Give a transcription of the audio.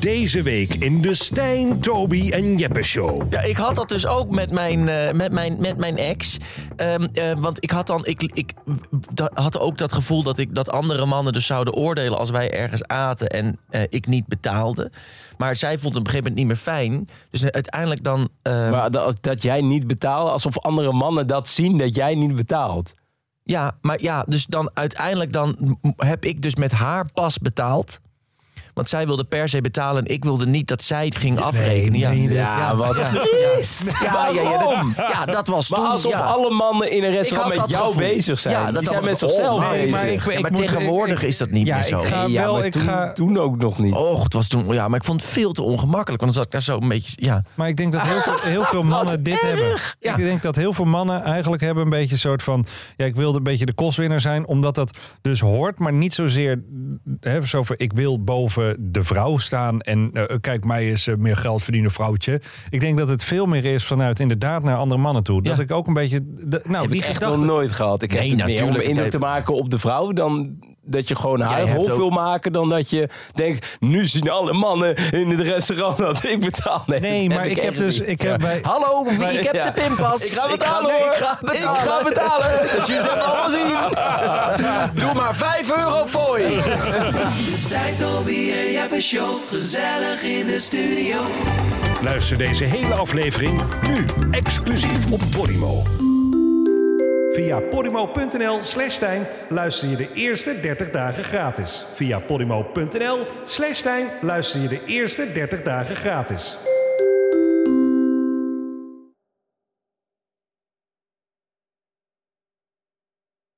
Deze week in de Stijn, Tobi en Jeppe Show. Ja, ik had dat dus ook met mijn ex. Want ik had ook dat gevoel dat andere mannen dus zouden oordelen als wij ergens aten en ik niet betaalde. Maar zij vond het op een gegeven moment niet meer fijn. Dus uiteindelijk dan... Maar dat jij niet betaalde, alsof andere mannen dat zien dat jij niet betaalt. Ja, maar ja, dus dan uiteindelijk dan heb ik dus met haar pas betaald. Want zij wilde per se betalen en ik wilde niet dat zij het ging afrekenen. Dat was toen. Maar alsof alle mannen in een restaurant met jou bezig zijn. Ja, die zijn met zichzelf bezig. Maar tegenwoordig is dat niet meer zo. Toen ook nog niet. Och, het was toen... Ja, maar ik vond het veel te ongemakkelijk. Want dan zat ik daar zo een beetje... Ja. Maar ik denk dat heel veel mannen dit hebben. Ja. Ik denk dat heel veel mannen eigenlijk hebben een beetje een soort van... Ja, ik wilde een beetje de kostwinner zijn. Omdat dat dus hoort, maar niet zozeer... Zo van, ik wil boven de vrouw staan en kijk mij eens meer geld verdienen vrouwtje. Ik denk dat het veel meer is vanuit inderdaad naar andere mannen toe. Dat ik ook een beetje... Heb ik echt nog nooit gehad. Ik heb het meer om indruk te maken op de vrouw dan... Dat je gewoon haar rol wil maken dan dat je denkt... Nu zien alle mannen in het restaurant dat ik betaal. Nee, maar ik heb dus... Hallo, ik heb de pinpas. Ik ga betalen hoor. Ik ga betalen. Dat jullie het allemaal zien. Doe maar €5 voor je. Stijn, Tobi en Jeppe Show. Gezellig in de studio. Luister deze hele aflevering nu exclusief op Podimo. Via podimo.nl/Stijn luister je de eerste 30 dagen gratis. Via podimo.nl/Stijn luister je de eerste 30 dagen gratis.